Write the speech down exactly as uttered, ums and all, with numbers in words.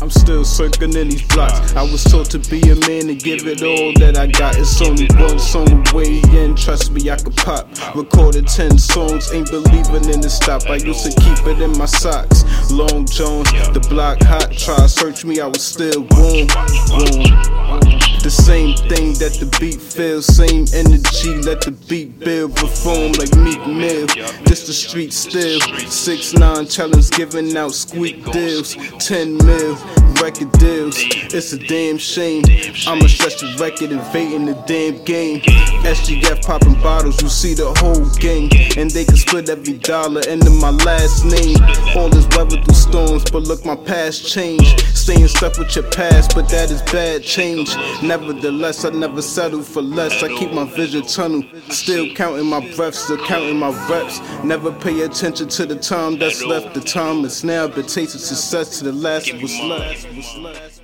I'm still circling in these blocks. I was taught to be a man and give it all that I got. It's only once on the way in, trust me, I could pop. Recorded ten songs, ain't believing in the stop. I used to keep it in my socks. Long Jones, the block hot. Try search me, I was still warm, warm. The same thing that the beat feels, same energy, let the beat build, perform like Meek Mill. This the street still, six nine challenge giving out squeak deals, ten mil, record deals, it's a damn shame. I'ma stretch the record, invading the damn game. S G F popping bottles, you see the whole gang, and they can split every dollar into my last name. All this weather through storms, but look my past changed. Staying stuck with your past, but that is bad change. Nevertheless, I never settle for less. I keep my vision tunnel, still counting my breaths, still counting my reps. Never pay attention to the time that's left. The time is now, but taste of success to the last was left.